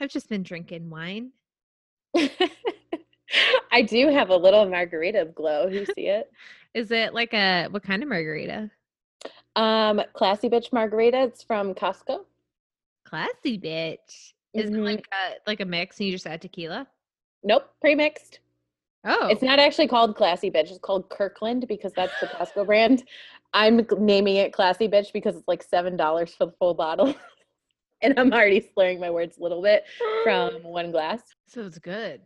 I've just been drinking wine. I do have a little margarita glow. You see it? Is it like a, what kind of margarita? Classy bitch margarita. It's from Costco. Classy bitch. Is it like a mix and you just add tequila? Nope. Pre-mixed. Oh. It's not actually called Classy Bitch. It's called Kirkland because that's the Costco brand. I'm naming it Classy Bitch because it's like $7 for the full bottle. And I'm already slurring my words a little bit from one glass. So it's good.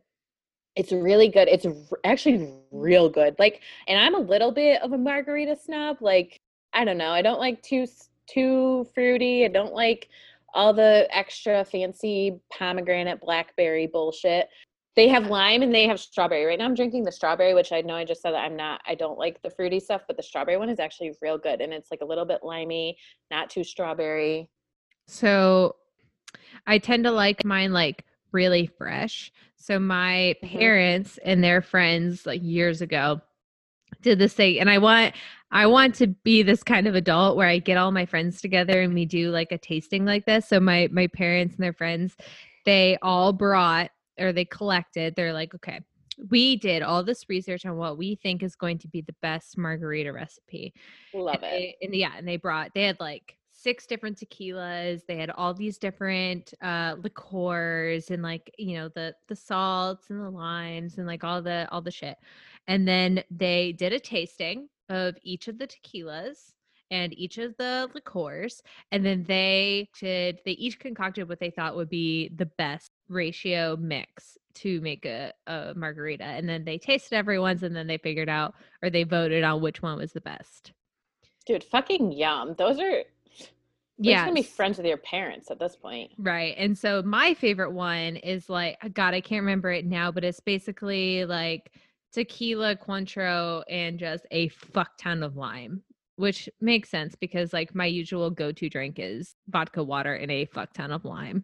It's really good. It's actually real good. Like, and I'm a little bit of a margarita snob. Like, I don't know. I don't like too fruity. I don't like all the extra fancy pomegranate blackberry bullshit. They have lime and they have strawberry. Right now I'm drinking the strawberry, which I know I just said that I don't like the fruity stuff, but the strawberry one is actually real good. And it's like a little bit limey, not too strawberry. So I tend to like mine like really fresh. So my parents and their friends like years ago did this thing. And I want to be this kind of adult where I get all my friends together and we do like a tasting like this. So my parents and their friends, they all brought, or they collected, they're like, okay, we did all this research on what we think is going to be the best margarita recipe. Love and it. And they had like 6 different tequilas. They had all these different liqueurs and like, you know, the salts and the limes and like all the shit. And then they did a tasting of each of the tequilas and each of the liqueurs. And then they each concocted what they thought would be the best ratio mix to make a margarita. And then they tasted everyone's and then they figured out, or they voted on which one was the best. Dude, fucking yum. Those are, you're just gonna be friends with your parents at this point. Right. And so my favorite one is like, God, I can't remember it now, but it's basically like tequila, Cointreau, and just a fuck ton of lime. Which makes sense because like my usual go-to drink is vodka water and a fuck ton of lime.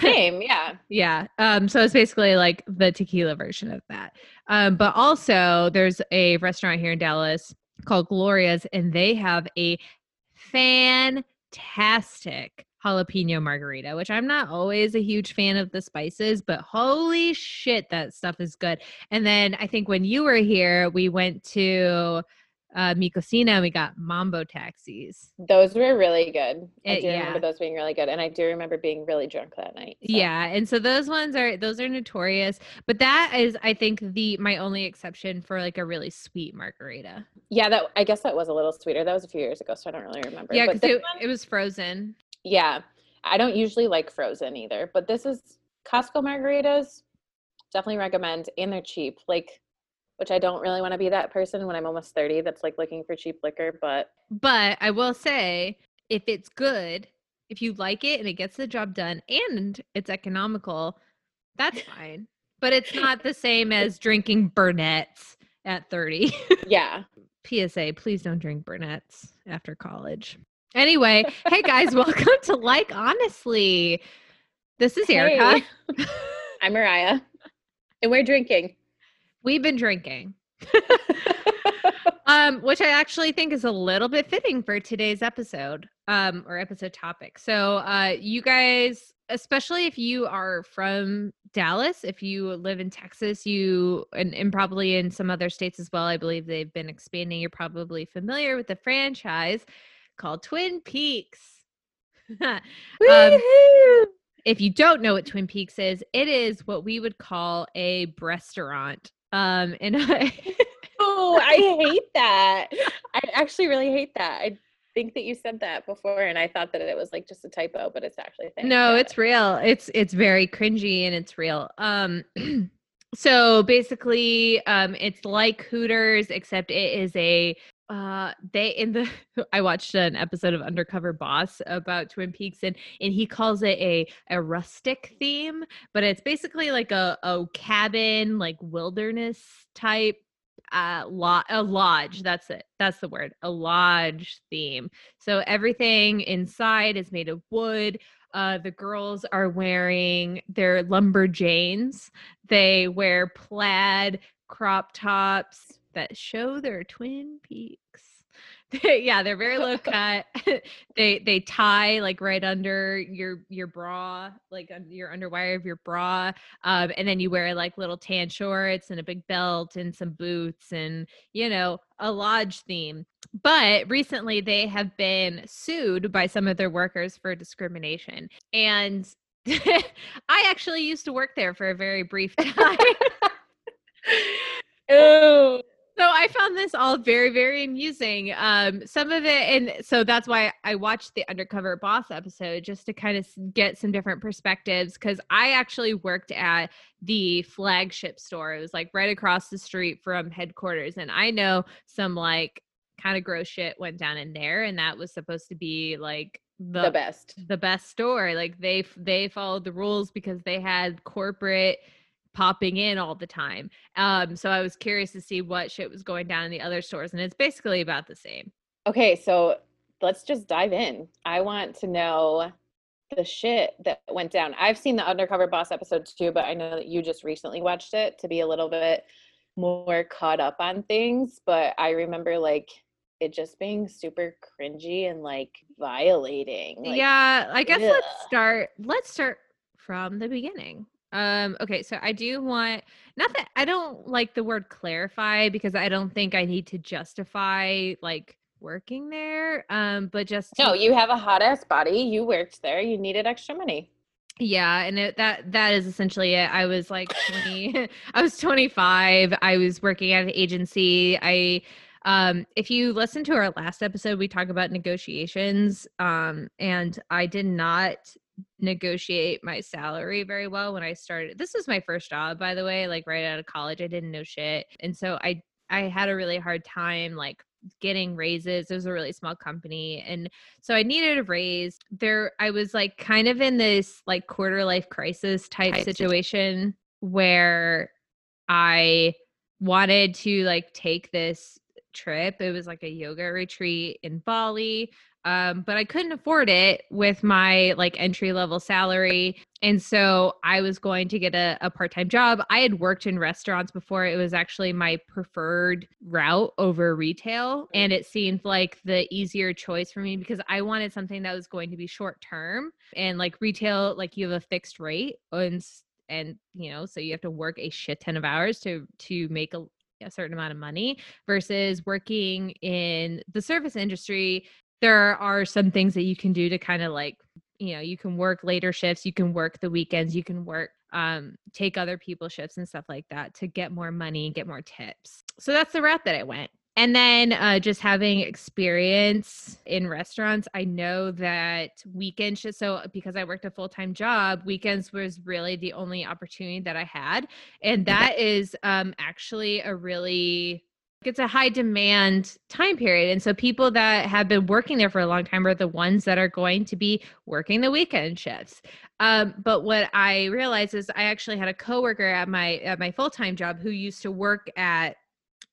Same. Yeah. Yeah. So it's basically like the tequila version of that. But also there's a restaurant here in Dallas called Gloria's and they have a fantastic jalapeno margarita, which I'm not always a huge fan of the spices, but holy shit, that stuff is good. And then I think when you were here, we went to Mi Cocina, we got Mambo Taxis. Those were really good. I remember those being really good. And I do remember being really drunk that night. So. Yeah. And so those are notorious, but that is, I think my only exception for like a really sweet margarita. Yeah. I guess that was a little sweeter. That was a few years ago. So I don't really remember. Yeah. But it was frozen. Yeah. I don't usually like frozen either, but this is Costco margaritas. Definitely recommend. And they're cheap. Like, which I don't really want to be that person when I'm almost 30 that's like looking for cheap liquor, but I will say if it's good, if you like it and it gets the job done and it's economical, that's fine. But it's not the same as drinking Burnett's at 30. Yeah. PSA, please don't drink Burnett's after college. Anyway, hey guys, welcome to Like Honestly. This is Erica. Hey. I'm Mariah. And we're drinking. We've been drinking, which I actually think is a little bit fitting for today's episode or episode topic. So you guys, especially if you are from Dallas, if you live in Texas, and probably in some other states as well, I believe they've been expanding. You're probably familiar with the franchise called Twin Peaks. Woohoo! If you don't know what Twin Peaks is, it is what we would call a restaurant. Oh, I hate that. I actually really hate that. I think that you said that before and I thought that it was like just a typo, but it's actually a thing. No, it's real. It's very cringy and it's real. So basically, it's like Hooters, except it is a, I watched an episode of Undercover Boss about Twin Peaks and he calls it a rustic theme, but it's basically like a cabin, like wilderness type, a lodge. That's it. That's the word, a lodge theme. So everything inside is made of wood. The girls are wearing their lumberjanes. They wear plaid crop tops that show their Twin Peaks. Yeah, they're very low cut. They tie like right under your bra, like your underwire of your bra. And then you wear like little tan shorts and a big belt and some boots and, you know, a lodge theme. But recently they have been sued by some of their workers for discrimination. And I actually used to work there for a very brief time. Oh. So I found this all very, very amusing. Some of it, and so that's why I watched the Undercover Boss episode, just to kind of get some different perspectives, because I actually worked at the flagship store. It was like right across the street from headquarters. And I know some like kind of gross shit went down in there, and that was supposed to be like the best store. Like they followed the rules because they had corporate popping in all the time. So I was curious to see what shit was going down in the other stores, and it's basically about the same. Okay, so let's just dive in. I want to know the shit that went down. I've seen the Undercover Boss episode too, but I know that you just recently watched it to be a little bit more caught up on things, but I remember like it just being super cringy and like violating. Like, yeah, I guess let's start from the beginning. Okay, so I do want, not that I don't like the word clarify, because I don't think I need to justify like working there, but just. No, you have a hot ass body. You worked there. You needed extra money. Yeah. And that is essentially it. I was like 20, I was 25. I was working at an agency. If you listen to our last episode, we talk about negotiations, and I did not negotiate my salary very well when I started. This was my first job, by the way, like right out of college. I didn't know shit. And so I had a really hard time like getting raises. It was a really small company. And so I needed a raise there. I was like kind of in this like quarter life crisis type situation where I wanted to like take this trip. It was like a yoga retreat in Bali. But I couldn't afford it with my like entry-level salary. And so I was going to get a part-time job. I had worked in restaurants before. It was actually my preferred route over retail. And it seemed like the easier choice for me because I wanted something that was going to be short-term, and like retail, like you have a fixed rate and you know, so you have to work a shit ton of hours to make a certain amount of money, versus working in the service industry. There are some things that you can do to kind of like, you know, you can work later shifts, you can work the weekends, you can work, take other people's shifts and stuff like that to get more money and get more tips. So that's the route that I went. And then just having experience in restaurants, I know that weekend shifts. So because I worked a full-time job, weekends was really the only opportunity that I had. And that is actually a really... it's a high demand time period. And so people that have been working there for a long time are the ones that are going to be working the weekend shifts. But what I realized is I actually had a coworker at my full-time job who used to work at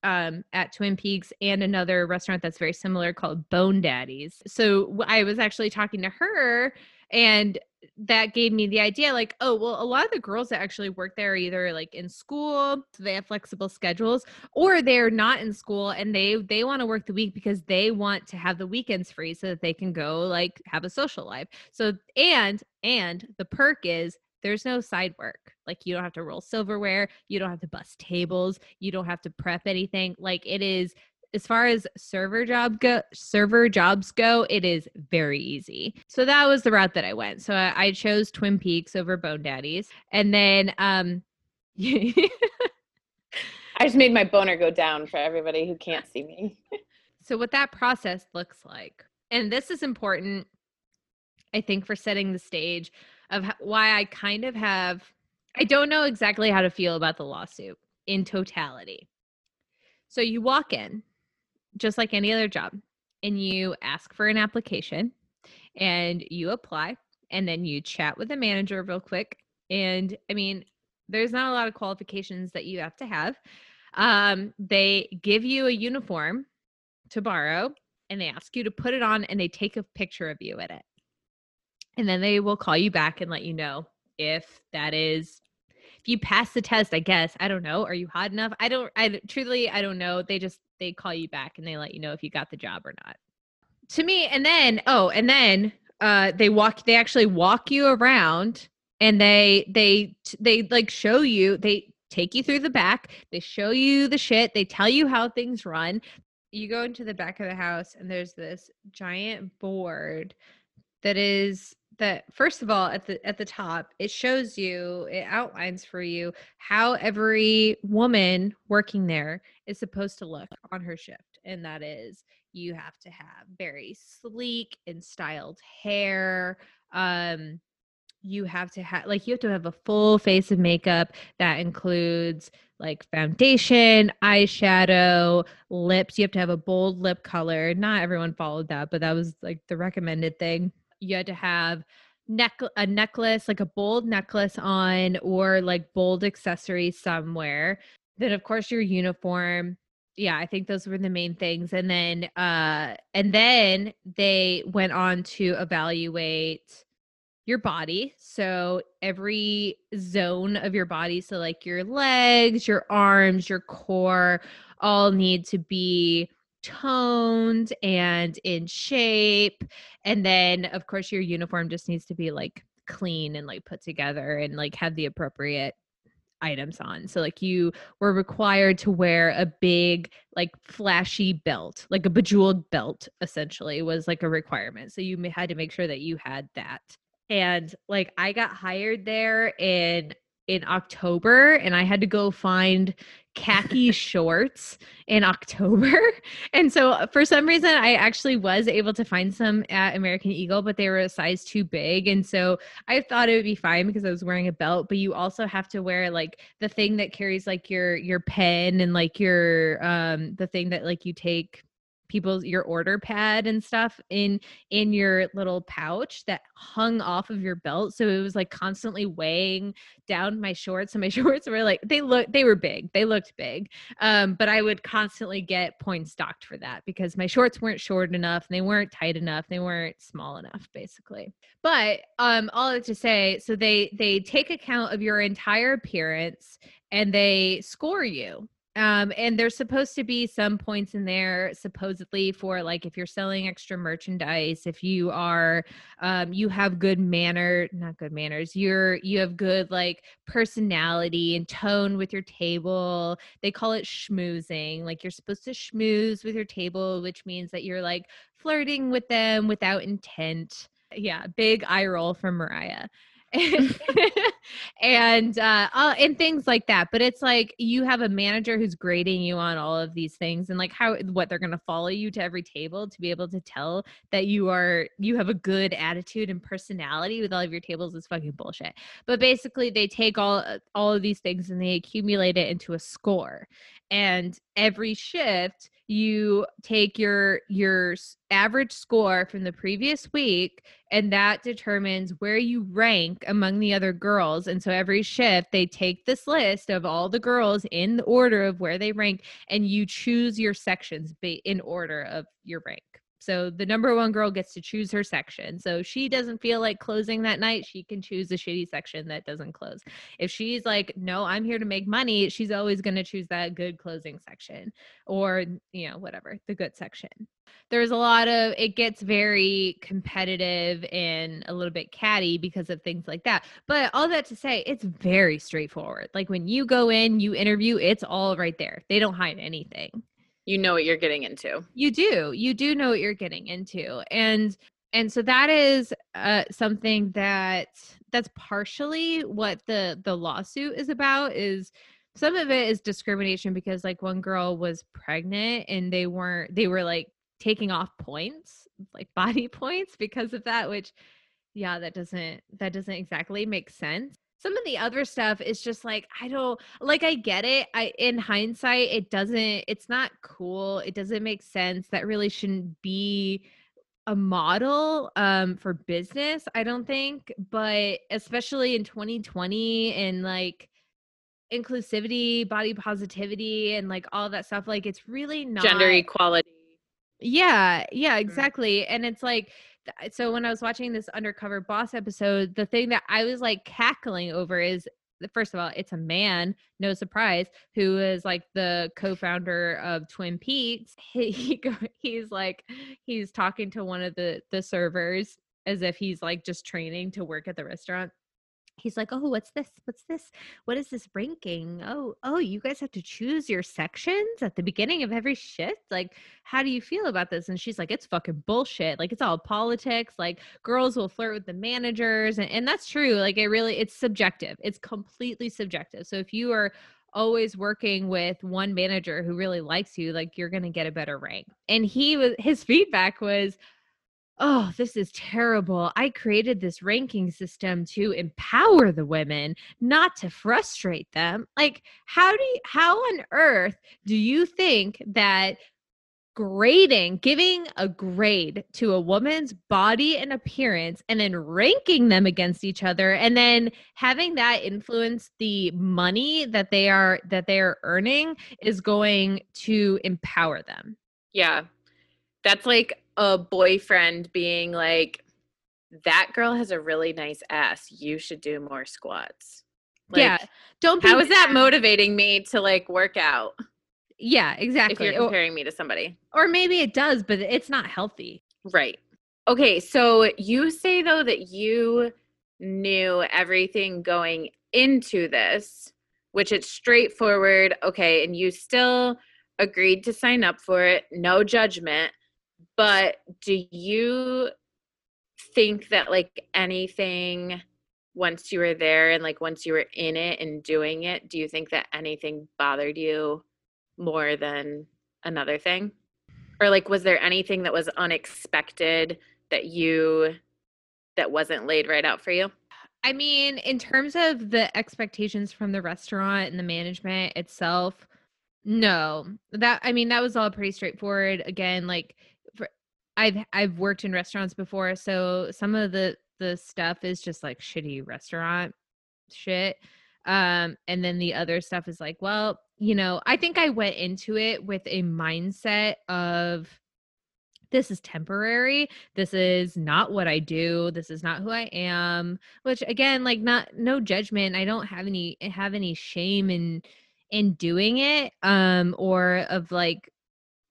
Twin Peaks and another restaurant that's very similar called Bone Daddy's. So I was actually talking to her, and that gave me the idea like, oh, well, a lot of the girls that actually work there are either like in school, so they have flexible schedules, or they're not in school and they want to work the week because they want to have the weekends free so that they can go like have a social life. So, and the perk is there's no side work. Like you don't have to roll silverware. You don't have to bus tables. You don't have to prep anything. Like it is, as far as server jobs go, it is very easy. So that was the route that I went. So I chose Twin Peaks over Bone Daddy's. And then I just made my boner go down for everybody who can't see me. So what that process looks like, and this is important, I think, for setting the stage of why I kind of have, I don't know exactly how to feel about the lawsuit in totality. So you walk in, just like any other job, and you ask for an application and you apply, and then you chat with the manager real quick. And I mean, there's not a lot of qualifications that you have to have. They give you a uniform to borrow, and they ask you to put it on, and they take a picture of you in it. And then they will call you back and let you know if that is if you pass the test, I guess, I don't know. Are you hot enough? I don't know. They call you back and they let you know if you got the job or not. To me. And then they actually walk you around and they like show you, they take you through the back. They show you the shit. They tell you how things run. You go into the back of the house and there's this giant board that first of all, at the top, it shows you, it outlines for you how every woman working there is supposed to look on her shift. And that is, you have to have very sleek and styled hair. You have to have, like, you have to have a full face of makeup that includes like foundation, eyeshadow, lips. You have to have a bold lip color. Not everyone followed that, but that was like the recommended thing. You had to have a necklace, like a bold necklace on, or like bold accessories somewhere. Then of course your uniform. Yeah, I think those were the main things. And then they went on to evaluate your body. So every zone of your body, so like your legs, your arms, your core, all need to be toned and in shape. And then of course your uniform just needs to be like clean and like put together and like have the appropriate items on. So like you were required to wear a big, like flashy belt, like a bejeweled belt essentially was like a requirement. So you had to make sure that you had that. And like I got hired there in October and I had to go find khaki shorts in October. And so for some reason, I actually was able to find some at American Eagle, but they were a size too big. And so I thought it would be fine because I was wearing a belt, but you also have to wear like the thing that carries like your pen and like your, the thing that like you take your order pad and stuff in your little pouch that hung off of your belt. So it was like constantly weighing down my shorts, and my shorts were like, they looked big. But I would constantly get points docked for that because my shorts weren't short enough and they weren't tight enough. They weren't small enough basically. But, all that to say, so they take account of your entire appearance and they score you. And there's supposed to be some points in there supposedly for like, if you're selling extra merchandise, if you are, you have not good manners, you have good like personality and tone with your table. They call it schmoozing. Like you're supposed to schmooze with your table, which means that you're like flirting with them without intent. Yeah. Big eye roll from Mariah. and things like that. But it's like you have a manager who's grading you on all of these things and like what they're going to follow you to every table to be able to tell that you have a good attitude and personality with all of your tables is fucking bullshit. But basically they take all of these things and they accumulate it into a score. And every shift you take your average score from the previous week, and that determines where you rank among the other girls. And so every shift, they take this list of all the girls in the order of where they rank, and you choose your sections in order of your rank. So the number one girl gets to choose her section. So if she doesn't feel like closing that night, she can choose a shitty section that doesn't close. If she's like, no, I'm here to make money, she's always going to choose that good closing section or, you know, whatever, the good section. There's a lot of, it gets very competitive and a little bit catty because of things like that. But all that to say, it's very straightforward. Like when you go in, you interview, it's all right there. They don't hide anything. You know what you're getting into. You do know what you're getting into. And so that is something that's partially what the lawsuit is about. Is some of it is discrimination because like one girl was pregnant and they were like taking off points, like body points because of that, which yeah, that doesn't exactly make sense. Some of the other stuff is just like, I get it. In hindsight, it's not cool. It doesn't make sense. That really shouldn't be a model for business, I don't think. But especially in 2020 and like inclusivity, body positivity, and like all that stuff, like it's really not gender equality. Yeah, exactly. And it's like, so when I was watching this Undercover Boss episode, the thing that I was like cackling over is first of all, it's a man, no surprise, who is like the co-founder of Twin Peaks. He's talking to one of the servers as if he's like just training to work at the restaurant. He's like, oh, what's this? What's this? What is this ranking? Oh, you guys have to choose your sections at the beginning of every shift. Like, how do you feel about this? And she's like, it's fucking bullshit. Like, it's all politics. Like, girls will flirt with the managers. And that's true. Like, it's subjective. It's completely subjective. So if you are always working with one manager who really likes you, like, you're going to get a better rank. And his feedback was, oh, this is terrible. I created this ranking system to empower the women, not to frustrate them. Like, how on earth do you think that giving a grade to a woman's body and appearance and then ranking them against each other and then having that influence the money that they are earning is going to empower them? Yeah. That's like a boyfriend being like, that girl has a really nice ass. You should do more squats. Like, yeah. How is that motivating me to like work out? Yeah, exactly. If you're comparing me to somebody. Or maybe it does, but it's not healthy. Right. Okay. So you say though that you knew everything going into this, which it's straightforward. Okay. And you still agreed to sign up for it. No judgment. But do you think that like anything, once you were there and like once you were in it and doing it, do you think that anything bothered you more than another thing? Or like, was there anything that was unexpected that wasn't laid right out for you? I mean, in terms of the expectations from the restaurant and the management itself, no. That was all pretty straightforward. Again, like, I've worked in restaurants before, so some of the stuff is just like shitty restaurant shit. And then the other stuff is like, well, you know, I think I went into it with a mindset of this is temporary. This is not what I do. This is not who I am, which again, like no judgment. I don't have any shame in doing it. Or of like,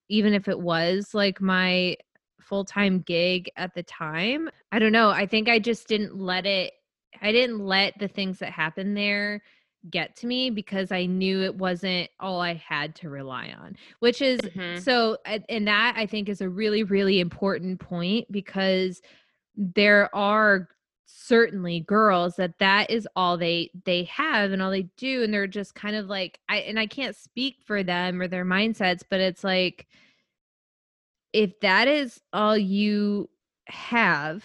even if it was like my full-time gig at the time, I don't know. I think I just didn't let the things that happened there get to me because I knew it wasn't all I had to rely on, which is so, and that I think is a really, really important point because there are certainly girls that is all they have and all they do. And they're just kind of like, I can't speak for them or their mindsets, but it's like, if that is all you have,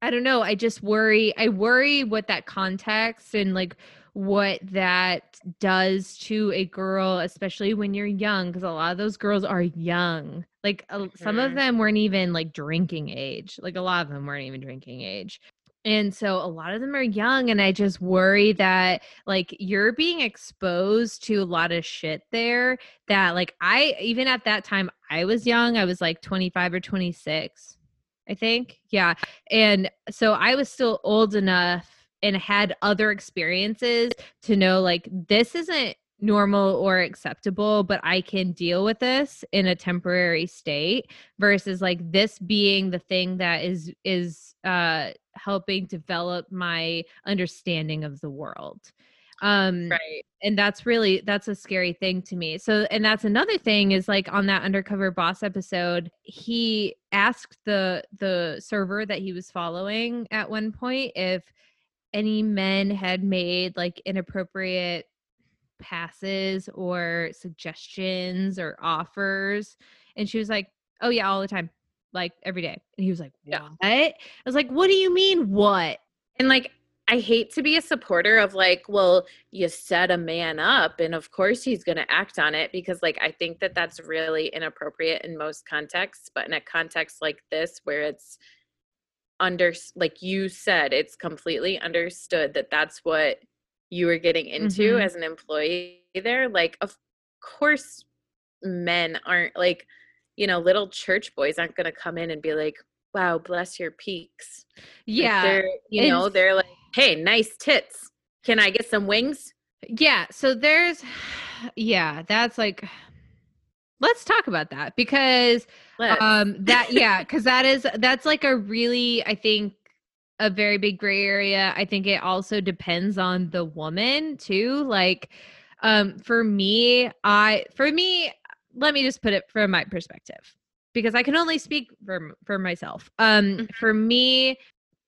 I don't know. I just worry. I worry what that context and like what that does to a girl, especially when you're young, because a lot of those girls are young. Like some of them weren't even like drinking age. Like a lot of them weren't even drinking age. And so a lot of them are young. And I just worry that like you're being exposed to a lot of shit there that like even at that time I was young, I was like 25 or 26, I think. Yeah. And so I was still old enough and had other experiences to know like this isn't normal or acceptable, but I can deal with this in a temporary state versus like this being the thing that is helping develop my understanding of the world. Right. And that's a scary thing to me. So, and that's another thing is like on that Undercover Boss episode, he asked the server that he was following at one point if any men had made like inappropriate passes or suggestions or offers. And she was like, oh yeah, all the time, like every day. And he was like, what? Yeah. I was like, what do you mean what? And like, I hate to be a supporter of like, well, you set a man up and of course he's going to act on it, because like, I think that that's really inappropriate in most contexts, but in a context like this where it's like you said, it's completely understood that that's what you were getting into as an employee there. Like, of course men aren't like, you know, little church boys aren't going to come in and be like, wow, bless your peaks. Yeah. Like they're like, hey, nice tits. Can I get some wings? Yeah. So there's, yeah, that's like, let's talk about that because that's like a really, I think, a very big gray area. I think it also depends on the woman too. Like, for me, let me just put it from my perspective because I can only speak for myself. Mm-hmm. For me,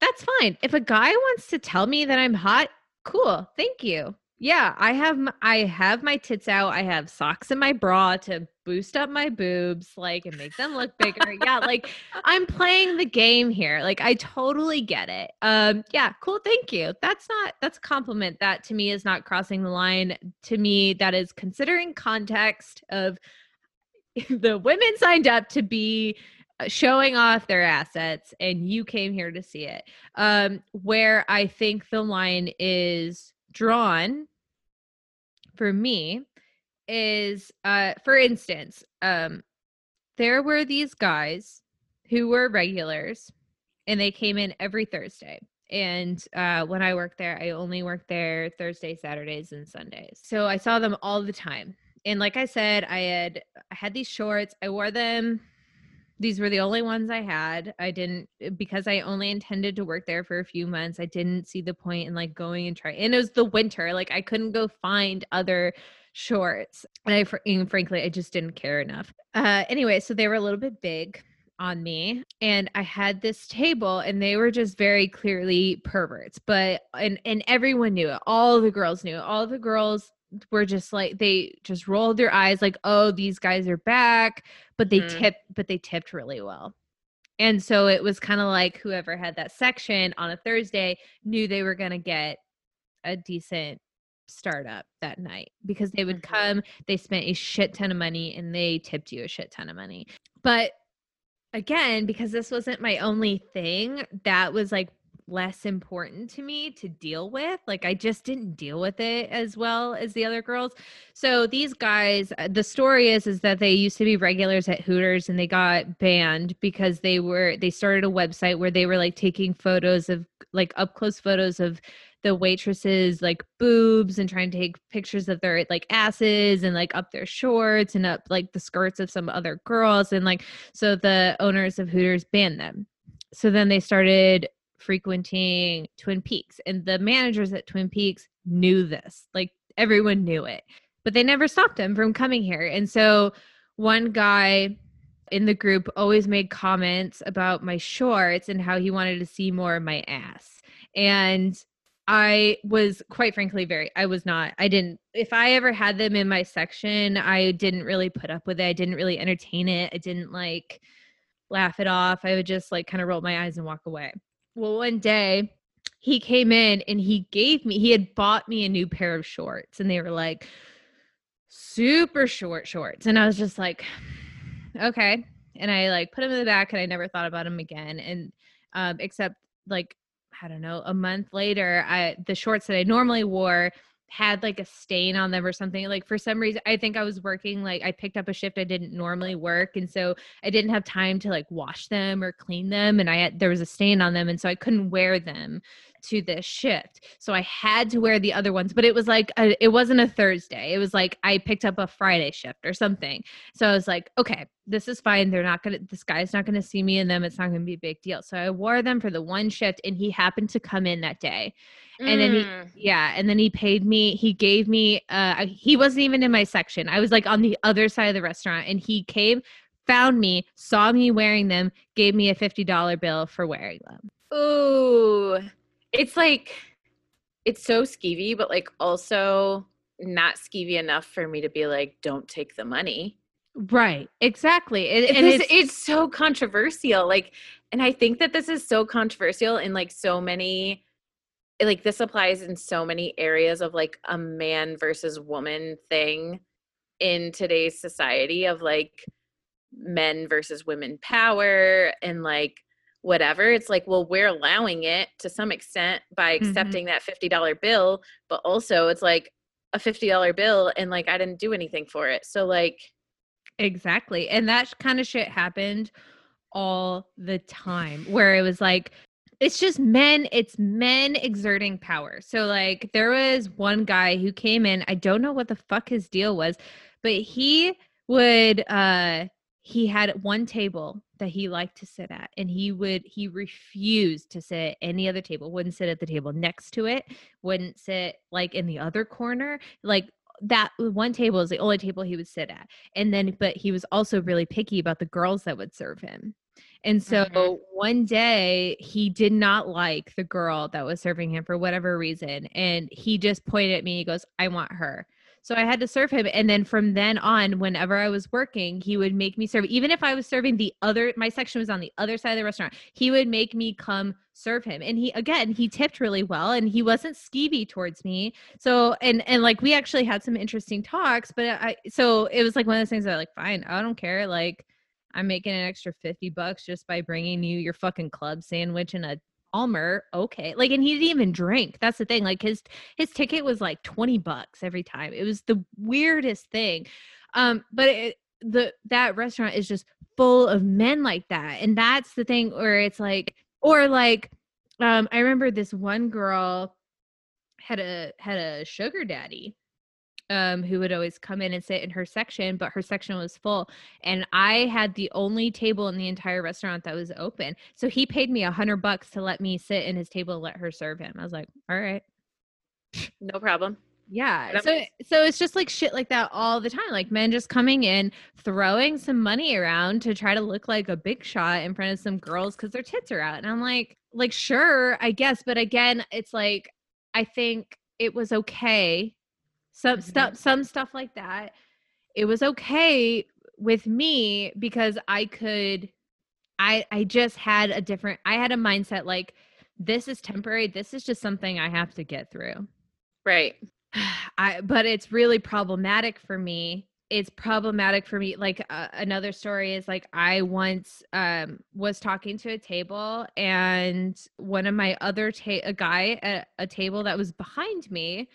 that's fine. If a guy wants to tell me that I'm hot, cool. Thank you. Yeah, I have my tits out. I have socks in my bra to boost up my boobs, like, and make them look bigger. Yeah, like, I'm playing the game here. Like, I totally get it. Yeah, cool. Thank you. That's a compliment. That to me is not crossing the line. To me, that is considering context of the women signed up to be showing off their assets, and you came here to see it. Where I think the line is drawn for me is, for instance, there were these guys who were regulars and they came in every Thursday. And, when I worked there, I only worked there Thursday, Saturdays, and Sundays. So I saw them all the time. And like I said, I had these shorts. I wore them. These were the only ones I had. Because I only intended to work there for a few months. I didn't see the point in like going and trying. And it was the winter. Like I couldn't go find other shorts. And frankly, I just didn't care enough. Anyway, so they were a little bit big on me, and I had this table, and they were just very clearly perverts, and everyone knew it. All the girls knew it. All the girls were just like, they just rolled their eyes like, oh, these guys are back, but they tipped really well. And so it was kind of like whoever had that section on a Thursday knew they were going to get a decent startup that night because they would come, they spent a shit ton of money, and they tipped you a shit ton of money. But again, because this wasn't my only thing, that was like less important to me to deal with. Like I just didn't deal with it as well as the other girls. So these guys, the story is that they used to be regulars at Hooters, and they got banned because they started a website where they were like taking photos of like up close photos of the waitresses, like boobs, and trying to take pictures of their like asses and like up their shorts and up like the skirts of some other girls. And like, so the owners of Hooters banned them. So then they started frequenting Twin Peaks, and the managers at Twin Peaks knew this, like everyone knew it, but they never stopped them from coming here. And so one guy in the group always made comments about my shorts and how he wanted to see more of my ass. And I was quite frankly if I ever had them in my section, I didn't really put up with it. I didn't really entertain it. I didn't like laugh it off. I would just like kind of roll my eyes and walk away. Well, one day he came in and he had bought me a new pair of shorts, and they were like super short shorts. And I was just like, okay. And I like put them in the back, and I never thought about them again. And, except like, I don't know, a month later, the shorts that I normally wore had like a stain on them or something. Like for some reason, I think I was working, like I picked up a shift I didn't normally work. And so I didn't have time to like wash them or clean them. And there was a stain on them. And so I couldn't wear them to this shift. So I had to wear the other ones, but it was like, it wasn't a Thursday. It was like, I picked up a Friday shift or something. So I was like, okay, this is fine. This guy's not going to see me in them. It's not going to be a big deal. So I wore them for the one shift, and he happened to come in that day. And then he paid me, he gave me, he wasn't even in my section. I was like on the other side of the restaurant, and he came, found me, saw me wearing them, gave me a $50 bill for wearing them. Ooh, it's like, it's so skeevy, but like also not skeevy enough for me to be like, don't take the money. Right. Exactly. And it's so controversial. Like, and I think that this is so controversial in like so many, like this applies in so many areas of like a man versus woman thing in today's society of like men versus women power and like whatever. It's like, well, we're allowing it to some extent by accepting that $50 bill, but also it's like a $50 bill and like I didn't do anything for it. So like exactly. And that kind of shit happened all the time where it was like It's just men. It's men exerting power. So like there was one guy who came in. I don't know what the fuck his deal was, but he would, he had one table that he liked to sit at, and he refused to sit at any other table, wouldn't sit at the table next to it, wouldn't sit like in the other corner. Like that one table is the only table he would sit at. And then, but he was also really picky about the girls that would serve him. And so one day he did not like the girl that was serving him for whatever reason. And he just pointed at me. He goes, I want her. So I had to serve him. And then from then on, whenever I was working, he would make me serve. Even if I was serving my section was on the other side of the restaurant, he would make me come serve him. And he tipped really well, and he wasn't skeevy towards me. So, and like, we actually had some interesting talks, but so it was like one of those things that like, fine, I don't care. Like, I'm making an extra $50 just by bringing you your fucking club sandwich and a Almer. Okay. Like, and he didn't even drink. That's the thing. Like his ticket was like $20 every time. It was the weirdest thing. But that restaurant is just full of men like that. And that's the thing where it's like, or like, I remember this one girl had a sugar daddy, who would always come in and sit in her section, but her section was full. And I had the only table in the entire restaurant that was open. So he paid me $100 to let me sit in his table and let her serve him. I was like, all right. No problem. Yeah. So it's just like shit like that all the time. Like men just coming in, throwing some money around to try to look like a big shot in front of some girls because their tits are out. And I'm like, sure, I guess. But again, it's like, I think it was okay. Some stuff like that. It was okay with me because I just had I had a mindset like, this is temporary. This is just something I have to get through. Right. But it's really problematic for me. Like another story is like, I once was talking to a table, and one of my other a guy at a table that was behind me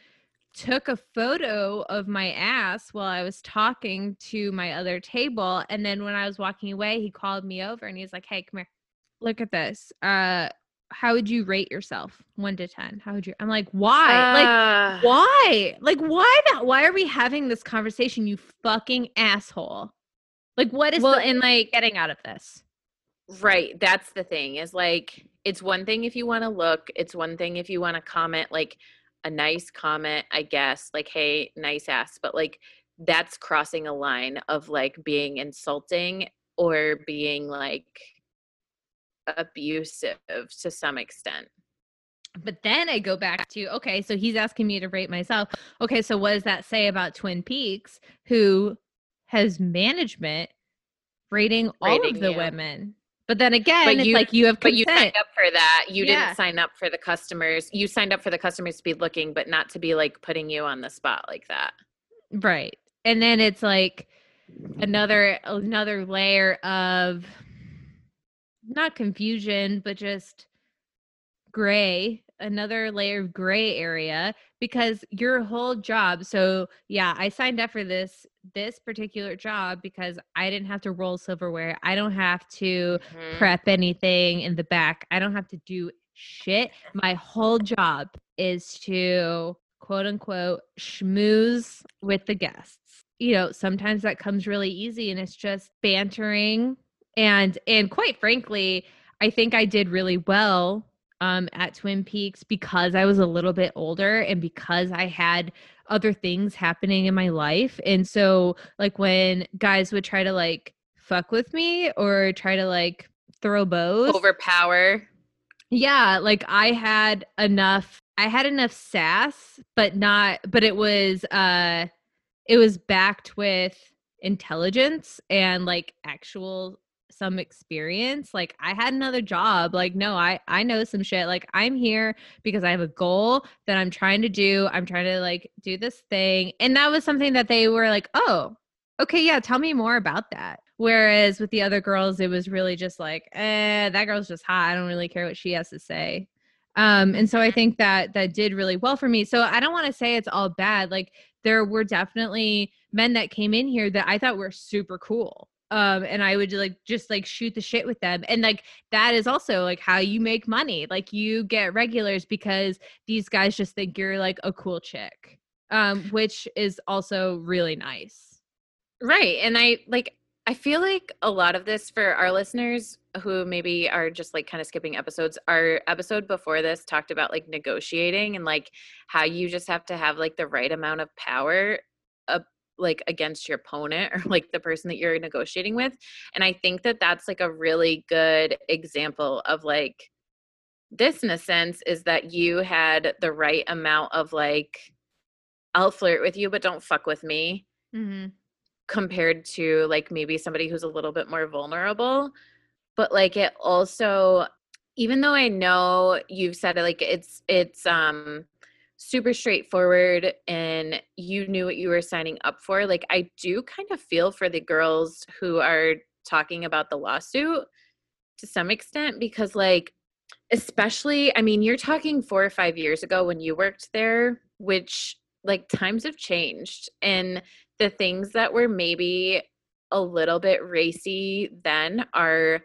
took a photo of my ass while I was talking to my other table. And then when I was walking away, he called me over and he's like, hey, come here. Look at this. How would you rate yourself? 1 to 10. How would you? I'm like, why? Like, why? Like, why not? Why are we having this conversation? You fucking asshole. Like, what is getting out of this? Right. That's the thing is like, it's one thing if you want to look, it's one thing if you want to comment, like, a nice comment, I guess, like, hey, nice ass, but like, that's crossing a line of like being insulting or being like abusive to some extent. But then I go back to, okay, so he's asking me to rate myself. Okay, so what does that say about Twin Peaks, who has management rating all of the women? But then again, you have consent. But you signed up for that. You didn't sign up for the customers. You signed up for the customers to be looking, but not to be like putting you on the spot like that. Right. And then it's like another layer of not confusion, but just gray, another layer of gray area, because your whole job. So yeah, I signed up for this particular job because I didn't have to roll silverware. I don't have to prep anything in the back. I don't have to do shit. My whole job is to quote unquote schmooze with the guests. You know, sometimes that comes really easy and it's just bantering. And quite frankly, I think I did really well at Twin Peaks because I was a little bit older and because I had other things happening in my life. And so like when guys would try to like fuck with me or try to like throw bows, overpower. Yeah. Like I had enough sass, but it was backed with intelligence and like actual some experience. Like I had another job. Like, no, I know some shit. Like I'm here because I have a goal that I'm trying to do. I'm trying to like do this thing. And that was something that they were like, oh, okay. Yeah. Tell me more about that. Whereas with the other girls, it was really just like, that girl's just hot. I don't really care what she has to say. And so I think that did really well for me. So I don't want to say it's all bad. Like there were definitely men that came in here that I thought were super cool. And I would like just like shoot the shit with them. And like that is also like how you make money. Like you get regulars because these guys just think you're like a cool chick, which is also really nice. Right. And I feel like a lot of this for our listeners who maybe are just like kind of skipping episodes, our episode before this talked about like negotiating and like how you just have to have like the right amount of power like against your opponent or like the person that you're negotiating with. And I think that that's like a really good example of like this in a sense is that you had the right amount of like, I'll flirt with you, but don't fuck with me. Mm-hmm. Compared to like maybe somebody who's a little bit more vulnerable. But like it also, even though I know you've said it, like it's super straightforward and you knew what you were signing up for. Like I do kind of feel for the girls who are talking about the lawsuit to some extent, because like, especially, I mean, you're talking 4 or 5 years ago when you worked there, which like times have changed, and the things that were maybe a little bit racy then are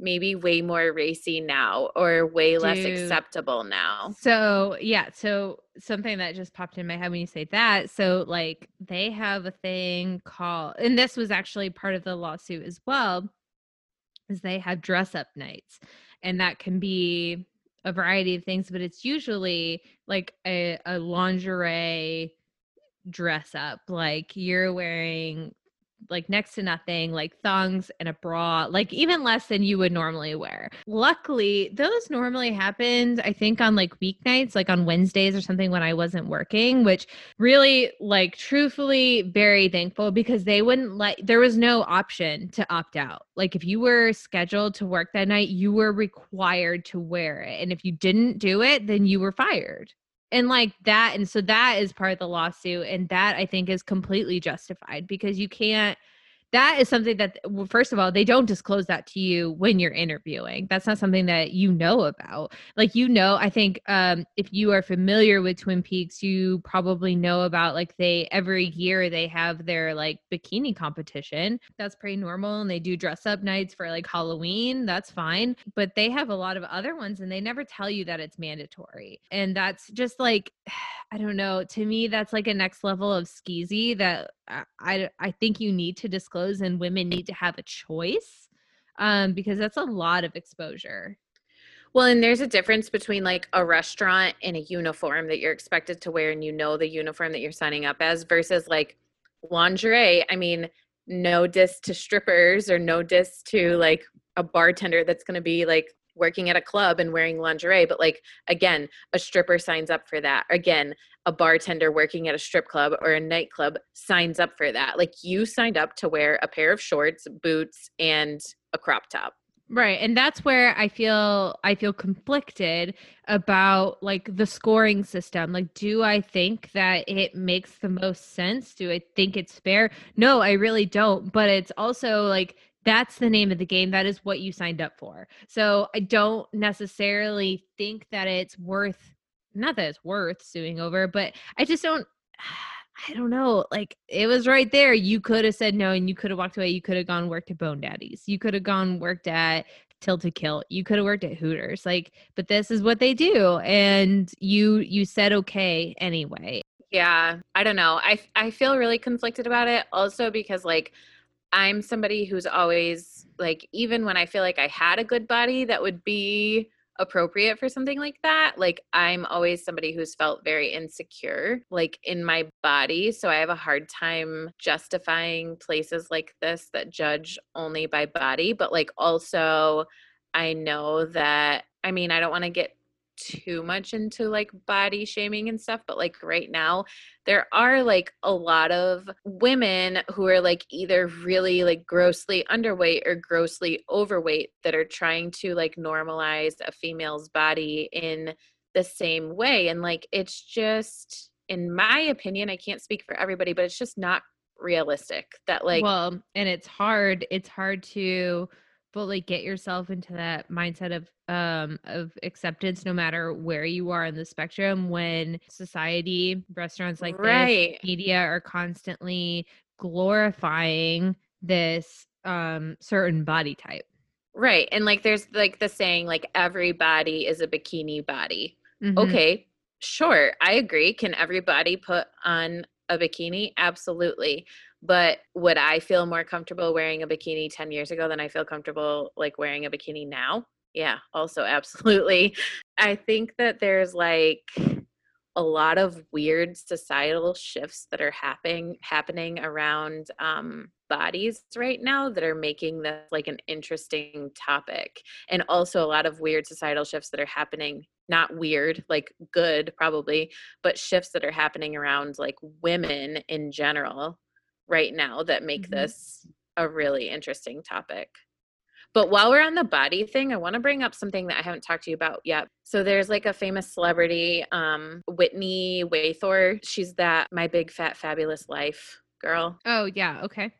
maybe way more racy now or way less acceptable now. So yeah. So something that just popped in my head when you say that. So like they have a thing called, and this was actually part of the lawsuit as well, is they have dress up nights, and that can be a variety of things, but it's usually like a lingerie dress up, like you're wearing like next to nothing, like thongs and a bra, like even less than you would normally wear. Luckily, those normally happened, I think, on like weeknights, like on Wednesdays or something when I wasn't working, which really, like, truthfully, very thankful, because they wouldn't there was no option to opt out. Like if you were scheduled to work that night, you were required to wear it. And if you didn't do it, then you were fired. And like that, and so that is part of the lawsuit, and that I think is completely justified, because you can't, that is something that, well, first of all, they don't disclose that to you when you're interviewing. That's not something that you know about. Like, you know, I think if you are familiar with Twin Peaks, you probably know about like every year they have their like bikini competition. That's pretty normal. And they do dress up nights for like Halloween. That's fine. But they have a lot of other ones, and they never tell you that it's mandatory. And that's just like, I don't know. To me, that's like a next level of skeezy that I think you need to disclose, and women need to have a choice, because that's a lot of exposure. Well, and there's a difference between like a restaurant and a uniform that you're expected to wear, and you know the uniform that you're signing up as, versus like lingerie. I mean, no diss to strippers or no diss to like a bartender that's going to be like working at a club and wearing lingerie. But like, again, a stripper signs up for that. Again, a bartender working at a strip club or a nightclub signs up for that. Like, you signed up to wear a pair of shorts, boots, and a crop top. Right. And that's where I feel conflicted about like the scoring system. Like, do I think that it makes the most sense? Do I think it's fair? No, I really don't. But it's also like, that's the name of the game. That is what you signed up for. So I don't necessarily think that it's worth, not that it's worth suing over, but I just don't, I don't know. Like, it was right there. You could have said no, and you could have walked away. You could have gone worked at Bone Daddy's. You could have gone worked at Tilted Kilt. You could have worked at Hooters. Like, but this is what they do. And you said okay anyway. Yeah. I don't know. I feel really conflicted about it also, because like, I'm somebody who's always like, even when I feel like I had a good body that would be appropriate for something like that, like I'm always somebody who's felt very insecure, like in my body. So I have a hard time justifying places like this that judge only by body. But like, also I know that, I mean, I don't want to get too much into like body shaming and stuff, but like right now there are like a lot of women who are like either really like grossly underweight or grossly overweight that are trying to like normalize a female's body in the same way. And like, it's just, in my opinion, I can't speak for everybody, but it's just not realistic that like, well, and it's hard to, but like, get yourself into that mindset of acceptance, no matter where you are in the spectrum, when society, restaurants like this, media are constantly glorifying this certain body type. Right. And like, there's like the saying, like, every body is a bikini body. Mm-hmm. Okay, sure. I agree. Can everybody put on a bikini? Absolutely. But would I feel more comfortable wearing a bikini 10 years ago than I feel comfortable like wearing a bikini now? Yeah, also absolutely. I think that there's like a lot of weird societal shifts that are happening around bodies right now that are making this like an interesting topic. And also a lot of weird societal shifts that are happening, not weird, like good probably, but shifts that are happening around like women in general right now that make this a really interesting topic. But while we're on the body thing, I want to bring up something that I haven't talked to you about yet. So there's like a famous celebrity, Whitney Waythor. She's that My Big Fat Fabulous Life girl. Oh, yeah. Okay.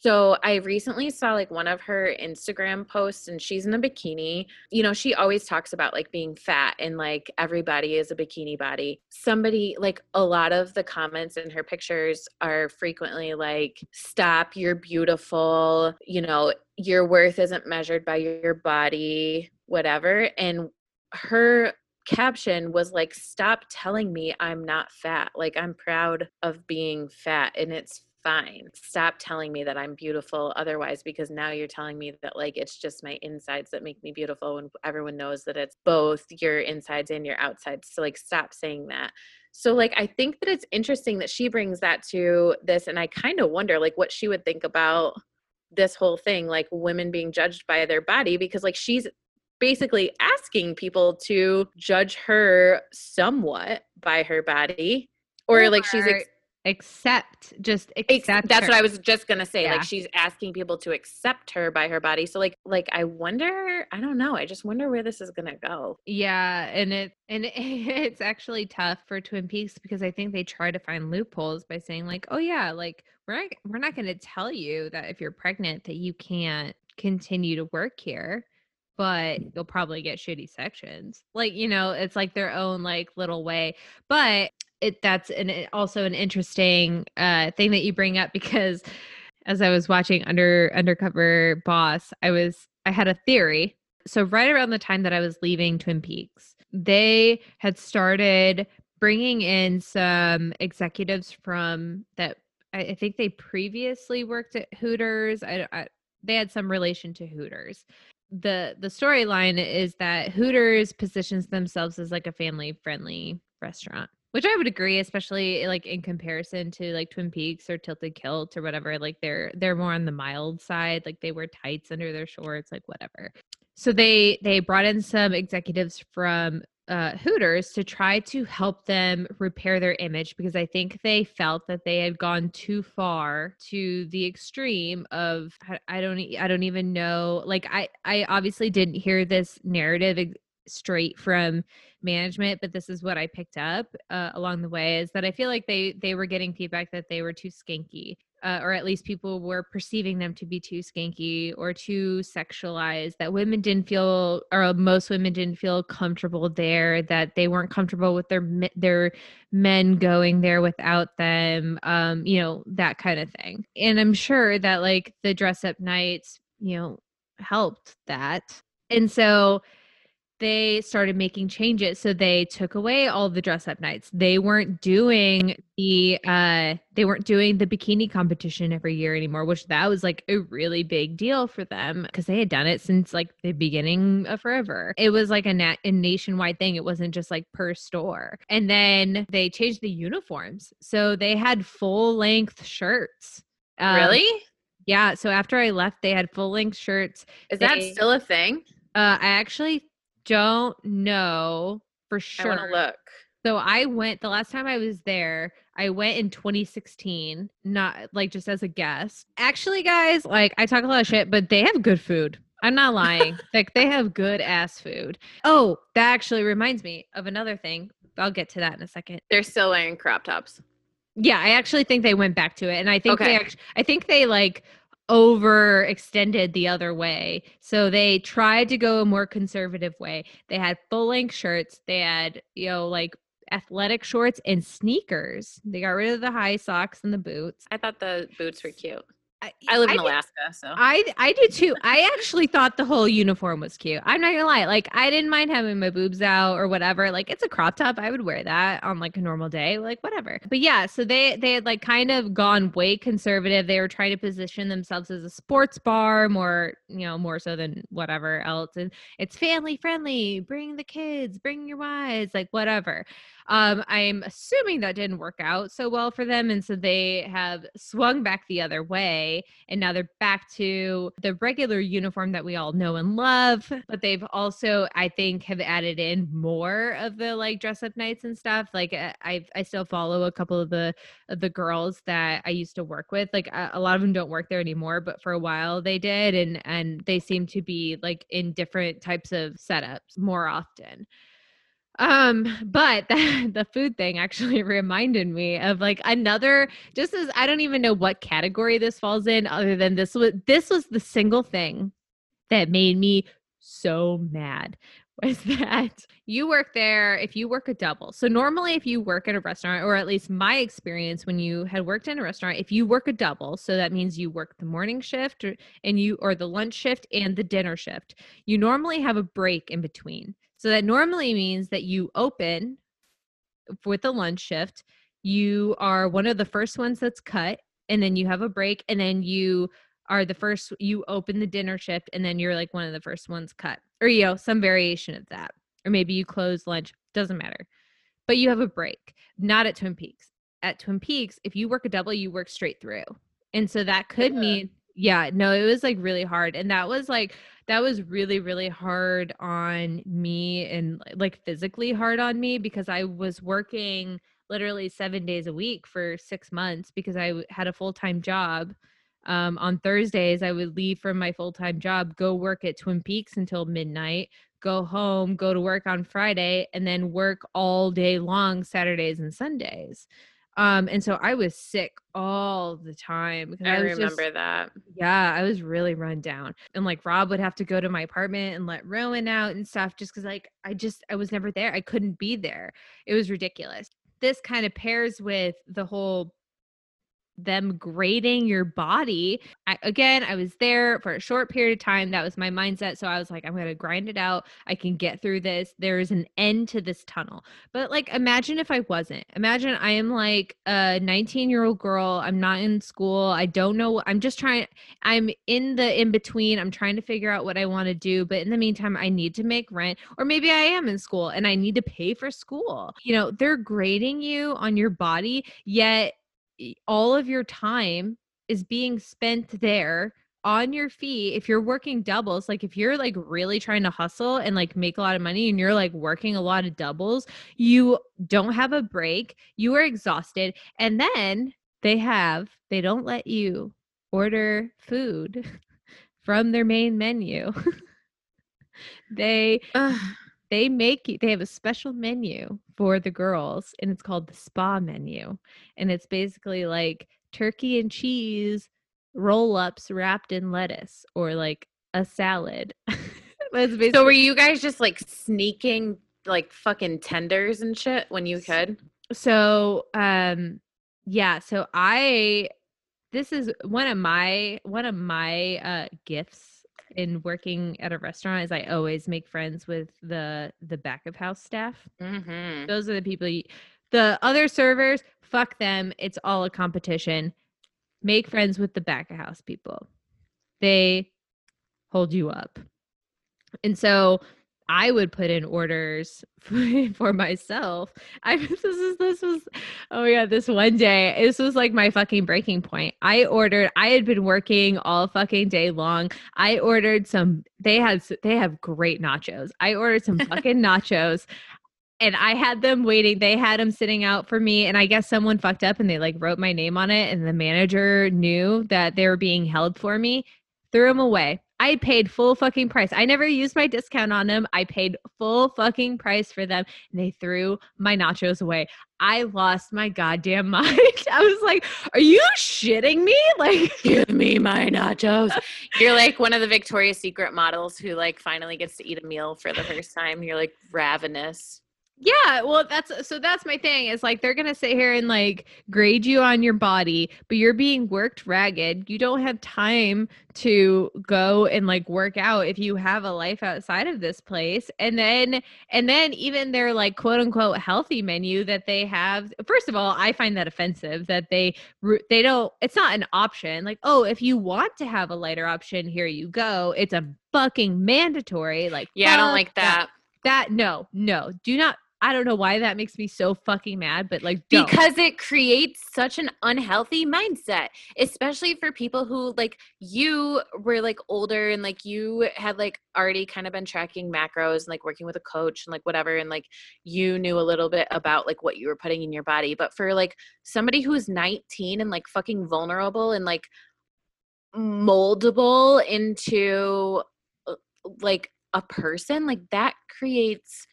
So I recently saw like one of her Instagram posts and she's in a bikini. You know, she always talks about like being fat and like everybody is a bikini body. Somebody, like a lot of the comments in her pictures are frequently like, stop, you're beautiful, you know, your worth isn't measured by your body, whatever. And her caption was like, stop telling me I'm not fat. Like, I'm proud of being fat and it's fine. Stop telling me that I'm beautiful otherwise, because now you're telling me that like it's just my insides that make me beautiful, and everyone knows that it's both your insides and your outsides. So like, stop saying that. So like, I think that it's interesting that she brings that to this, and I kind of wonder like what she would think about this whole thing, like women being judged by their body, because like she's basically asking people to judge her somewhat by her body, or like she's accept that's her. What I was just gonna say. Yeah. Like, she's asking people to accept her by her body. So like I wonder, I don't know. I just wonder where this is gonna go. Yeah, and it's actually tough for Twin Peaks, because I think they try to find loopholes by saying like, oh yeah, like we're not gonna tell you that if you're pregnant that you can't continue to work here, but you'll probably get shitty sections. Like, you know, it's like their own like little way, but. That's also an interesting thing that you bring up, because as I was watching Undercover Boss, I had a theory. So right around the time that I was leaving Twin Peaks, they had started bringing in some executives from that. I think they previously worked at Hooters. They had some relation to Hooters. The storyline is that Hooters positions themselves as like a family-friendly restaurant. Which I would agree, especially like in comparison to like Twin Peaks or Tilted Kilt or whatever. Like they're more on the mild side. Like they wear tights under their shorts, like whatever. So they brought in some executives from Hooters to try to help them repair their image, because I think they felt that they had gone too far to the extreme of I don't even know. Like I obviously didn't hear this narrative straight from management, but this is what I picked up along the way, is that I feel like they were getting feedback that they were too skanky, or at least people were perceiving them to be too skanky or too sexualized, that women didn't feel, or most women didn't feel comfortable there, that they weren't comfortable with their men going there without them, you know, that kind of thing. And I'm sure that like the dress up nights, you know, helped that. And so they started making changes. So they took away all the dress up nights. They weren't doing the bikini competition every year anymore, which that was like a really big deal for them, because they had done it since like the beginning of forever. It was like a nationwide thing. It wasn't just like per store. And then they changed the uniforms. So they had full length shirts. Really? Yeah. So after I left, they had full length shirts. Is that still a thing? I actually don't know for sure. I want to look. So I went, the last time I was there, I went in 2016, not like just as a guest. Actually, guys, like I talk a lot of shit, but they have good food. I'm not lying. Like they have good ass food. Oh, that actually reminds me of another thing. I'll get to that in a second. They're still wearing crop tops. Yeah. I actually think they went back to it. And I think they like overextended the other way. So they tried to go a more conservative way. They had full length shirts. They had, you know, like athletic shorts and sneakers. They got rid of the high socks and the boots. I thought the boots were cute. I live in Alaska, so I do too. I actually thought the whole uniform was cute. I'm not gonna lie. Like, I didn't mind having my boobs out or whatever. Like, it's a crop top. I would wear that on like a normal day, like whatever. But yeah, so they had like kind of gone way conservative. They were trying to position themselves as a sports bar more, you know, more so than whatever else. And it's family friendly. Bring the kids, bring your wives, like whatever. I'm assuming that didn't work out so well for them. And so they have swung back the other way. And now they're back to the regular uniform that we all know and love. But they've also, I think, have added in more of the like dress up nights and stuff. Like I still follow a couple of the girls that I used to work with. Like a lot of them don't work there anymore, but for a while they did. And they seem to be like in different types of setups more often. But the food thing actually reminded me of like another, just as I don't even know what category this falls in other than this was the single thing that made me so mad was that you work there if you work a double. So normally if you work at a restaurant, or at least my experience when you had worked in a restaurant, if you work a double, so that means you work the morning shift or the lunch shift and the dinner shift, you normally have a break in between. So that normally means that you open with the lunch shift, you are one of the first ones that's cut, and then you have a break, and then you open the dinner shift, and then you're like one of the first ones cut, or, you know, some variation of that. Or maybe you close lunch, doesn't matter. But you have a break, not at Twin Peaks. At Twin Peaks, if you work a double, you work straight through. And so that could mean, yeah, no, it was like really hard. And that was really, really hard on me, and like physically hard on me, because I was working literally 7 days a week for 6 months because I had a full-time job. On Thursdays, I would leave from my full-time job, go work at Twin Peaks until midnight, go home, go to work on Friday, and then work all day long Saturdays and Sundays. And so I was sick all the time. I remember that. Yeah, I was really run down. And like Rob would have to go to my apartment and let Rowan out and stuff just because like I was never there. I couldn't be there. It was ridiculous. This kind of pairs with the whole them grading your body. I was there for a short period of time. That was my mindset. So I was like, I'm going to grind it out. I can get through this. There is an end to this tunnel. But like, imagine if I wasn't. Imagine I am like a 19-year-old girl. I'm not in school. I don't know. I'm just trying. I'm in the in-between. I'm trying to figure out what I want to do. But in the meantime, I need to make rent. Or maybe I am in school and I need to pay for school. You know, they're grading you on your body, yet all of your time is being spent there on your feet. If you're working doubles, like if you're like really trying to hustle and like make a lot of money and you're like working a lot of doubles, you don't have a break. You are exhausted. And then they don't let you order food from their main menu. They have a special menu for the girls, and it's called the spa menu. And it's basically like turkey and cheese roll-ups wrapped in lettuce, or like a salad. So were you guys just like sneaking like fucking tenders and shit when you could? So, yeah. So this is one of my gifts in working at a restaurant is I always make friends with the back of house staff. Mm-hmm. Those are the people. The other servers, fuck them. It's all a competition. Make friends with the back of house people. They hold you up. And so I would put in orders for myself. This one day, this was like my fucking breaking point. I had been working all fucking day long. I ordered they have great nachos. I ordered some fucking nachos. And I had them waiting. They had them sitting out for me. And I guess someone fucked up and they like wrote my name on it. And the manager knew that they were being held for me, threw them away. I paid full fucking price. I never used my discount on them. I paid full fucking price for them. And they threw my nachos away. I lost my goddamn mind. I was like, are you shitting me? Like, give me my nachos. You're like one of the Victoria's Secret models who like finally gets to eat a meal for the first time. You're like ravenous. Yeah, well, that's my thing is like, they're going to sit here and like grade you on your body, but you're being worked ragged. You don't have time to go and like work out if you have a life outside of this place. And then even their like quote unquote healthy menu that they have. First of all, I find that offensive that they don't, it's not an option. Like, oh, if you want to have a lighter option, here you go. It's a fucking mandatory. Like, yeah, I don't like that. That no, do not. I don't know why that makes me so fucking mad, but like, don't. Because it creates such an unhealthy mindset, especially for people who like you were like older and like you had like already kind of been tracking macros and like working with a coach and like whatever. And like, you knew a little bit about like what you were putting in your body, but for like somebody who's 19 and like fucking vulnerable and like moldable into like a person, like that creates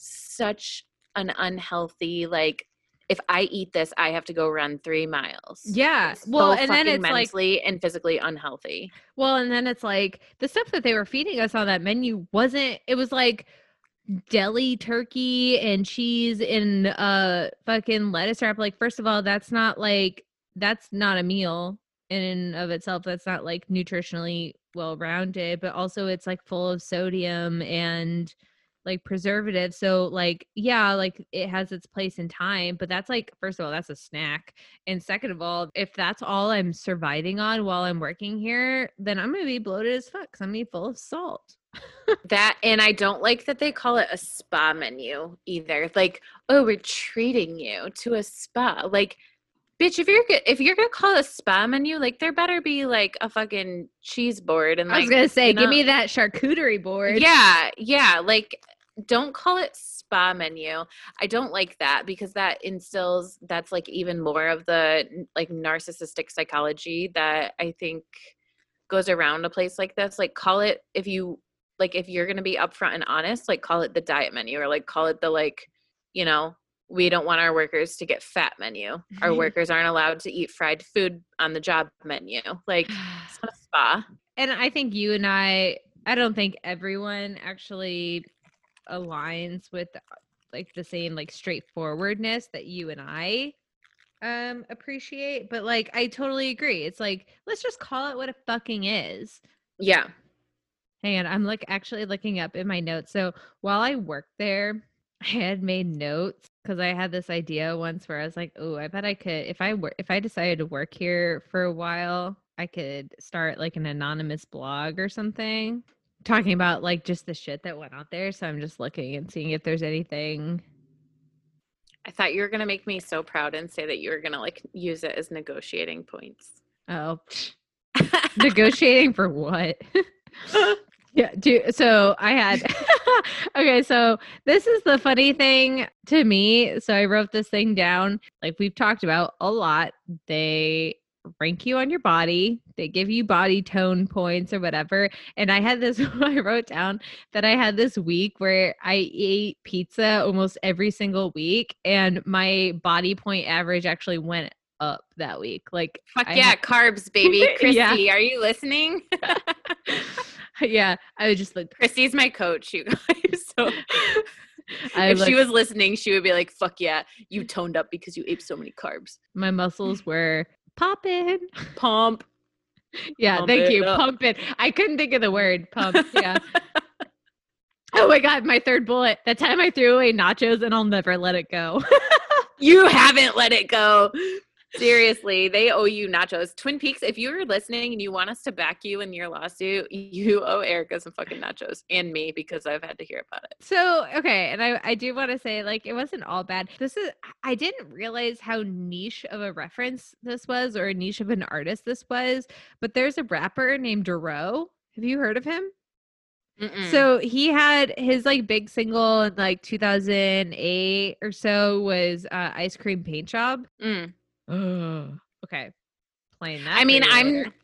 such an unhealthy, like, if I eat this, I have to go run 3 miles. Yeah. Well, and then it's mentally like, and physically unhealthy. Well, and then it's like the stuff that they were feeding us on that menu it was like deli turkey and cheese and fucking lettuce wrap. Like, first of all, that's not a meal in and of itself. That's not like nutritionally well-rounded, but also it's like full of sodium and like preservatives. So like, yeah, like it has its place in time, but that's like, first of all, that's a snack. And second of all, if that's all I'm surviving on while I'm working here, then I'm going to be bloated as fuck because I'm going to be full of salt. That, and I don't like that they call it a spa menu either. Like, oh, we're treating you to a spa. Like, bitch, if you're going to call it a spa menu, like there better be like a fucking cheese board. And like, I was going to say, give me that charcuterie board. Yeah. Yeah. Like, don't call it spa menu. I don't like that because that instills, that's like even more of the like narcissistic psychology that I think goes around a place like this. Like call it, if you're going to be upfront and honest, like call it the diet menu or like call it the, like, you know, we don't want our workers to get fat menu. Our workers aren't allowed to eat fried food on the job menu. Like, it's not a spa. And I think you and I don't think everyone actually aligns with like the same like straightforwardness that you and I appreciate. But like, I totally agree. It's like, let's just call it what it fucking is. Yeah. Hang on. I'm like actually looking up in my notes. So while I worked there, I had made notes because I had this idea once where I was like, oh, I bet I could, if I decided to work here for a while, I could start like an anonymous blog or something talking about like just the shit that went out there. So I'm just looking and seeing if there's anything. I thought you were going to make me so proud and say that you were going to like use it as negotiating points. Oh, negotiating for what? Yeah. So I had, okay. So this is the funny thing to me. So I wrote this thing down. Like we've talked about a lot. They rank you on your body. They give you body tone points or whatever. And I had this, I wrote down that I had this week where I ate pizza almost every single week. And my body point average actually went up that week. Like, fuck yeah, carbs, baby. Christy, yeah. Are you listening? Yeah, I would just like, Christy's my coach, you guys. So if she was listening, she would be like, fuck yeah, you toned up because you ate so many carbs. My muscles were popping. Pump. Yeah, pump, thank you. Up. Pump it. I couldn't think of the word pump. Yeah. Oh my God, my third bullet. That time I threw away nachos and I'll never let it go. You haven't let it go. Seriously, they owe you nachos. Twin Peaks, if you're listening and you want us to back you in your lawsuit, you owe Erica some fucking nachos and me because I've had to hear about it. So, okay. And I do want to say like, it wasn't all bad. I didn't realize how niche of a reference this was or a niche of an artist this was, but there's a rapper named DeRoe. Have you heard of him? Mm-mm. So he had his like big single in like 2008 or so was Ice Cream Paint Job. Mm. Okay. Playing that. I mean,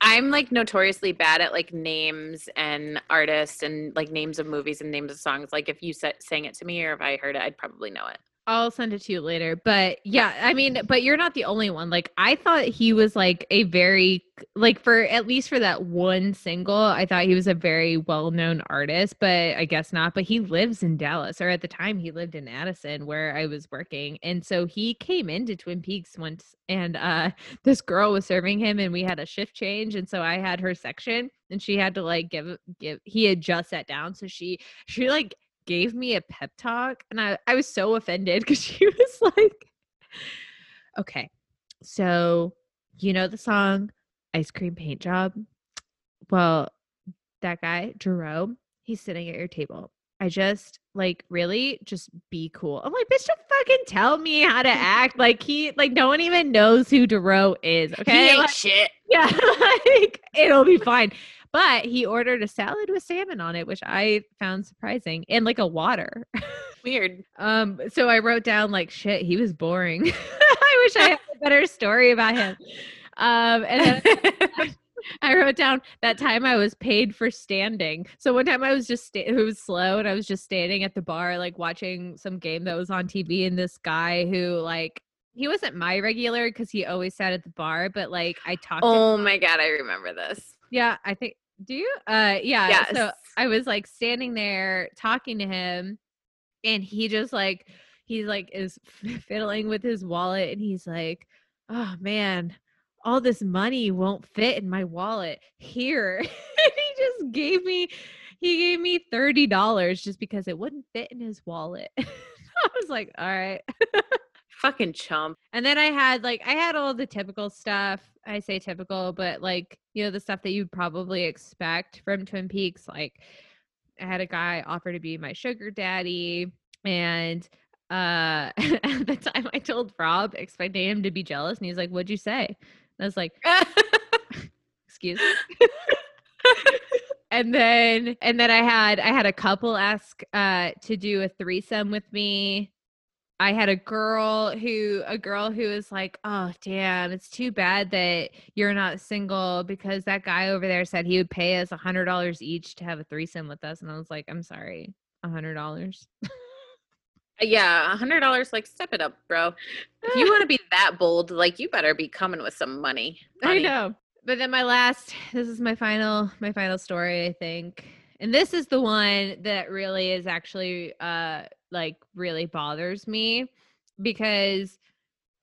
I'm like notoriously bad at like names and artists and like names of movies and names of songs. Like if you sang it to me or if I heard it, I'd probably know it. I'll send it to you later. But yeah, I mean, but you're not the only one. Like, I thought he was like a very, like, for at least for that one single, I thought he was a very well-known artist, but I guess not. But he lives in Dallas, or at the time he lived in Addison where I was working. And so he came into Twin Peaks once, and this girl was serving him, and we had a shift change. And so I had her section, and she had to like give, he had just sat down. So she like gave me a pep talk, and I was so offended because she was like, okay, so you know the song Ice Cream Paint Job? Well, that guy, DeRoe, he's sitting at your table. I just like, really just be cool. I'm like, bitch, don't fucking tell me how to act. Like no one even knows who DeRoe is. Okay. He ain't like, shit. Yeah. Like, it'll be fine. But he ordered a salad with salmon on it, which I found surprising, and like a water. Weird. So I wrote down like, shit, he was boring. I wish I had a better story about him. And then I wrote down that time I was paid for standing. So one time I was just, it was slow, and I was just standing at the bar, like watching some game that was on TV, and this guy who like, he wasn't my regular because he always sat at the bar, but like I talked. Oh my God, I remember this. Yeah, I think. Do you? Yeah. Yes. So I was like standing there talking to him, and he just like, he's like is fiddling with his wallet, and he's like, oh man, all this money won't fit in my wallet here. And he just gave me $30 just because it wouldn't fit in his wallet. I was like, all right. Fucking chump. And then I had all the typical stuff. I say typical, but like, you know, the stuff that you'd probably expect from Twin Peaks. Like, I had a guy offer to be my sugar daddy, and at the time I told Rob, expecting him to be jealous, and he's like, what'd you say? And I was like, excuse me. And then I had a couple ask to do a threesome with me. I had a girl who was like, oh damn, it's too bad that you're not single because that guy over there said he would pay us $100 each to have a threesome with us. And I was like, I'm sorry, $100. Yeah. $100. Like, step it up, bro. If you want to be that bold, like, you better be coming with some money. Honey. I know. But then this is my final story, I think. And this is the one that really is actually, like, really bothers me, because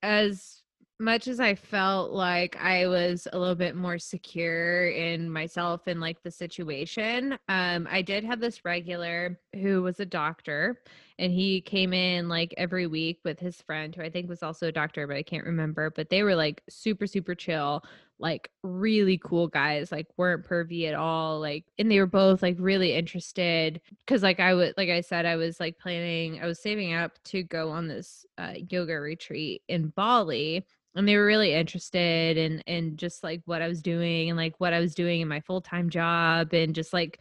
as much as I felt like I was a little bit more secure in myself and like the situation, I did have this regular who was a doctor, and he came in like every week with his friend who I think was also a doctor, but I can't remember, but they were like super, super chill, like really cool guys, like weren't pervy at all. Like, and they were both like really interested. Cause like I was saving up to go on this yoga retreat in Bali, and they were really interested in just like what I was doing, and like what I was doing in my full-time job, and just like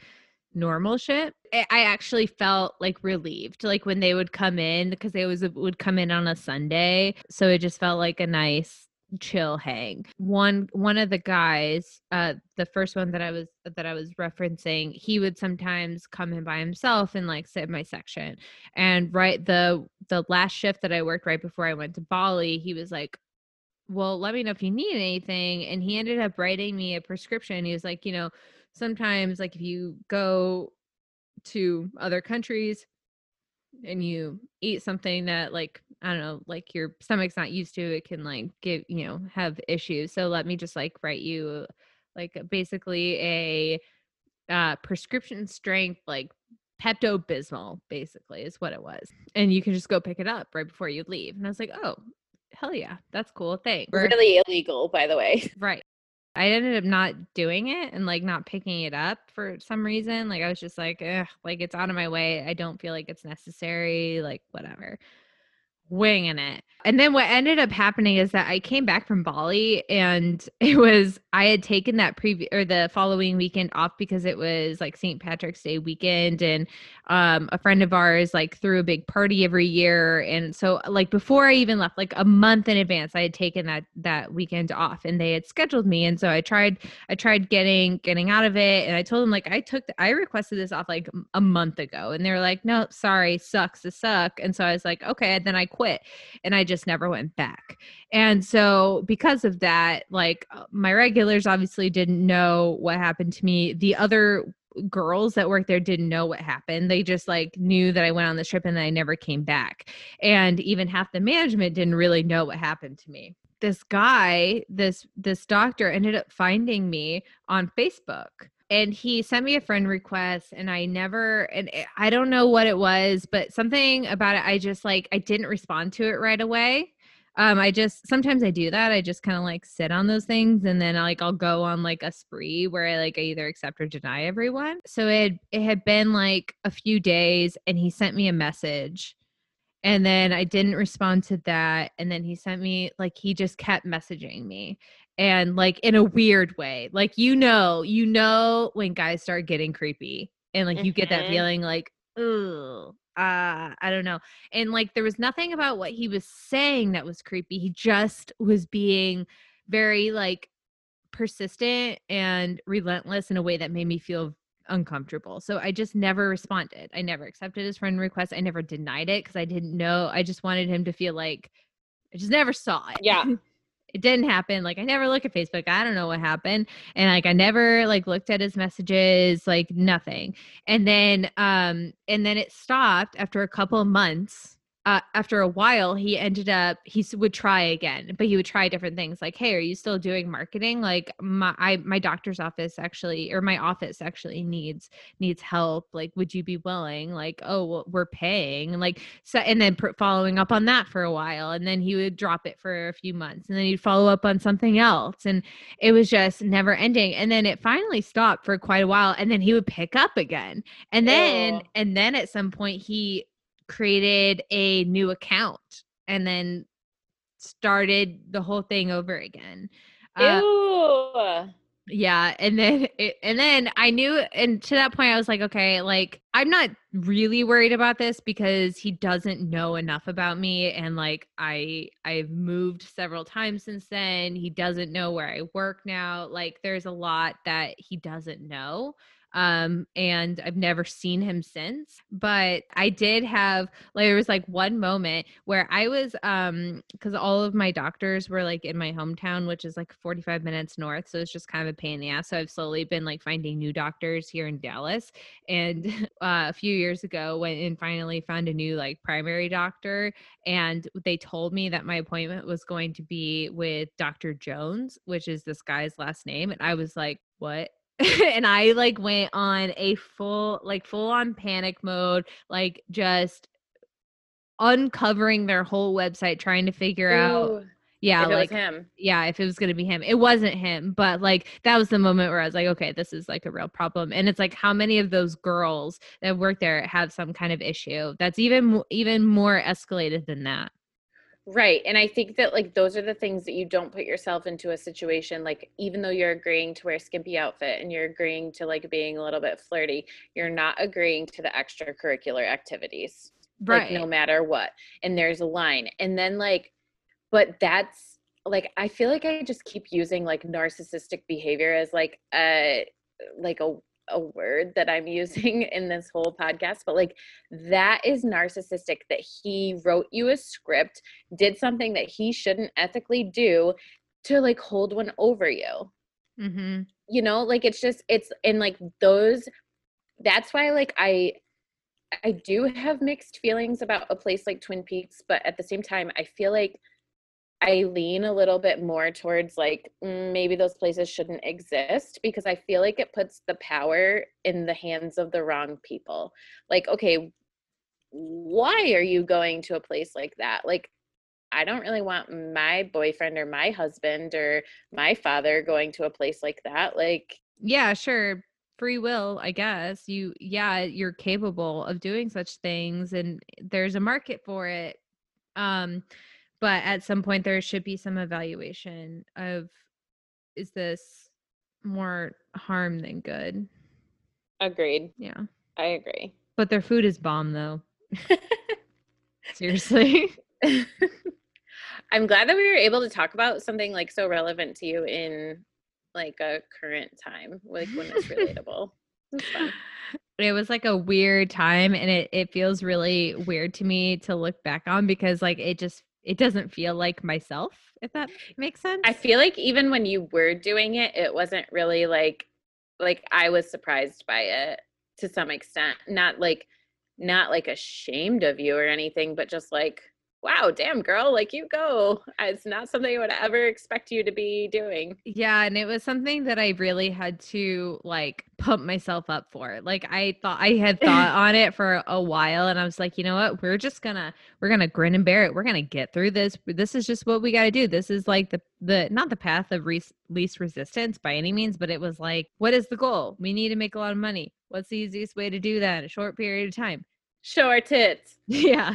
normal shit. I actually felt like relieved, like when they would come in, because they would come in on a Sunday. So it just felt like a nice chill hang. One of the guys, the first one that I was referencing, he would sometimes come in by himself and like sit in my section. And right the last shift that I worked right before I went to Bali, he was like, well, let me know if you need anything. And he ended up writing me a prescription. He was like, you know, sometimes like if you go to other countries and you eat something that like, I don't know, like your stomach's not used to, it can like give, you know, have issues. So let me just like write you like basically a prescription strength, like Pepto-Bismol basically is what it was. And you can just go pick it up right before you leave. And I was like, oh, hell yeah, that's cool. Thanks. Really illegal, by the way. Right. I ended up not doing it and like not picking it up for some reason. Like I was just like, ugh, like it's out of my way. I don't feel like it's necessary. Like whatever. winging it. And then what ended up happening is that I came back from Bali, and it was, I had taken that the following weekend off because it was like St. Patrick's Day weekend, and a friend of ours like threw a big party every year. And so like before I even left, like a month in advance, I had taken that weekend off, and they had scheduled me. And so I tried getting out of it. And I told them like, I requested this off like a month ago, and they were like, no, sorry, sucks to suck. And so I was like, okay. And then I quit, and I just never went back. And so because of that, like my regulars obviously didn't know what happened to me. The other girls that worked there didn't know what happened. They just like knew that I went on this trip and I never came back. And even half the management didn't really know what happened to me. This guy, this doctor ended up finding me on Facebook. And he sent me a friend request, and I don't know what it was, but something about it, I just like, I didn't respond to it right away. Sometimes I do that. I just kind of like sit on those things, and then I'll go on like a spree where I either accept or deny everyone. So it had been like a few days, and he sent me a message, and then I didn't respond to that. And then he sent me he just kept messaging me. And like in a weird way, like, you know, when guys start getting creepy, and like, you get that feeling like, ooh, I don't know. And like, there was nothing about what he was saying that was creepy. He just was being very like persistent and relentless in a way that made me feel uncomfortable. So I just never responded. I never accepted his friend request. I never denied it, 'cause I didn't know. I just wanted him to feel like I just never saw it. Yeah. It didn't happen. Like I never look at Facebook. I don't know what happened. And like, I never looked at his messages, like nothing. And then it stopped after a couple of months. After a while, he would try again, but he would try different things. Like, hey, are you still doing marketing? Like my doctor's office actually, or my office actually needs help. Like, would you be willing? Like, oh, well, we're paying. And like, so, and then following up on that for a while. And then he would drop it for a few months, and then he'd follow up on something else. And it was just never ending. And then it finally stopped for quite a while. And then he would pick up again. And then, Ew. And then at some point he created a new account and then started the whole thing over again. Ew. Yeah. And then I knew, and to that point I was like, okay, like I'm not really worried about this because he doesn't know enough about me. And like, I've moved several times since then. He doesn't know where I work now. Like there's a lot that he doesn't know. And I've never seen him since, but I did have, like, there was like one moment where I was, 'cause all of my doctors were like in my hometown, which is like 45 minutes north. So it's just kind of a pain in the ass. So I've slowly been like finding new doctors here in Dallas. And, a few years ago went and finally found a new like primary doctor. And they told me that my appointment was going to be with Dr. Jones, which is this guy's last name. And I was like, what? And I like went on a full on panic mode, like just uncovering their whole website, trying to figure out. Yeah. If it was him. Yeah. If it was going to be him, it wasn't him, but like, that was the moment where I was like, okay, this is like a real problem. And it's like, how many of those girls that work there have some kind of issue that's even more escalated than that. Right. And I think that like, those are the things that you don't put yourself into a situation. Like, even though you're agreeing to wear a skimpy outfit and you're agreeing to like being a little bit flirty, you're not agreeing to the extracurricular activities, right? Like, no matter what. And there's a line. And then like, but that's like, I feel like I just keep using like narcissistic behavior as like a word that I'm using in this whole podcast, but like that is narcissistic, that he wrote you a script, did something that he shouldn't ethically do to like hold one over you. Mm-hmm. You know, like it's just, it's and like those, that's why like I do have mixed feelings about a place like Twin Peaks, but at the same time, I feel like I lean a little bit more towards like maybe those places shouldn't exist, because I feel like it puts the power in the hands of the wrong people. Like, okay, why are you going to a place like that? Like, I don't really want my boyfriend or my husband or my father going to a place like that. Like, yeah, sure. Free will, I guess. You're capable of doing such things and there's a market for it. But at some point there should be some evaluation of, is this more harm than good? Agreed. Yeah. I agree. But their food is bomb though. Seriously. I'm glad that we were able to talk about something like so relevant to you in like a current time, like when it's relatable. It's fun. It was like a weird time, and it feels really weird to me to look back on, because like it doesn't feel like myself, if that makes sense. I feel like even when you were doing it, it wasn't really like I was surprised by it to some extent, not like ashamed of you or anything, but just like, wow, damn girl, like you go. It's not something I would ever expect you to be doing. Yeah. And it was something that I really had to like pump myself up for. Like I had thought on it for a while, and I was like, you know what? We're going to grin and bear it. We're going to get through this. This is just what we got to do. This is like the not the path of least resistance by any means, but it was like, what is the goal? We need to make a lot of money. What's the easiest way to do that in a short period of time? Show our tits. Yeah.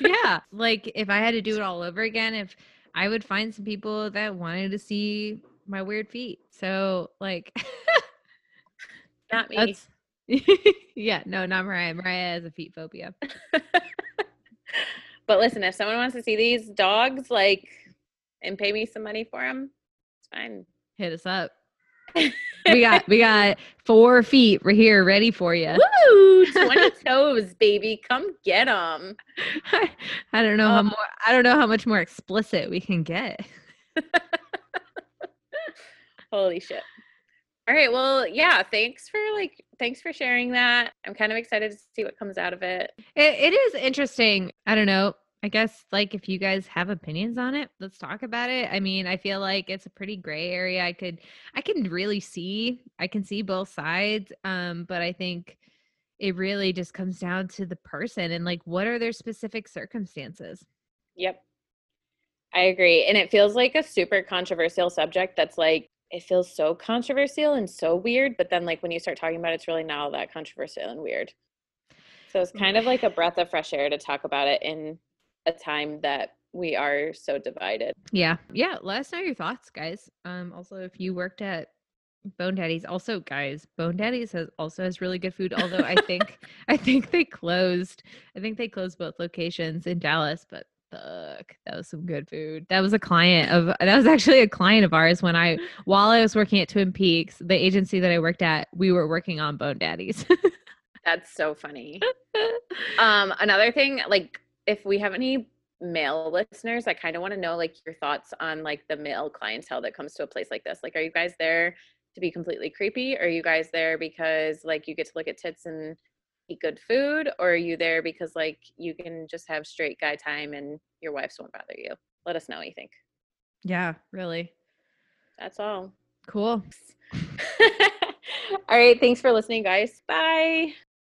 Yeah. Like if I had to do it all over again, if I would find some people that wanted to see my weird feet. So like. Not me. Yeah. No, not Mariah. Mariah has a feet phobia. But listen, if someone wants to see these dogs like and pay me some money for them, it's fine. Hit us up. We got 4 feet right here ready for you. Woo! 20 toes, baby. Come get them. I don't know how much more explicit we can get. Holy shit. All right. Well, yeah, thanks for sharing that. I'm kind of excited to see what comes out of it. It is interesting. I don't know. I guess like if you guys have opinions on it, let's talk about it. I mean, I feel like it's a pretty gray area. I can see both sides. But I think it really just comes down to the person and like, what are their specific circumstances? Yep. I agree. And it feels like a super controversial subject. That's like, it feels so controversial and so weird. But then like when you start talking about it, it's really not all that controversial and weird. So it's kind of like a breath of fresh air to talk about it in a time that we are so divided. Yeah. Yeah. Let us know your thoughts, guys. Also, if you worked at Bone Daddy's, also guys, Bone Daddy's also has really good food. Although I think they closed. I think they closed both locations in Dallas, but fuck, that was some good food. That was actually a client of ours while I was working at Twin Peaks, the agency that I worked at, we were working on Bone Daddy's. That's so funny. Another thing, like, if we have any male listeners, I kind of want to know like your thoughts on like the male clientele that comes to a place like this. Like, are you guys there to be completely creepy? Or are you guys there because like you get to look at tits and eat good food? Or are you there because like you can just have straight guy time and your wives won't bother you? Let us know what you think. Yeah, really. That's all. Cool. All right. Thanks for listening, guys. Bye.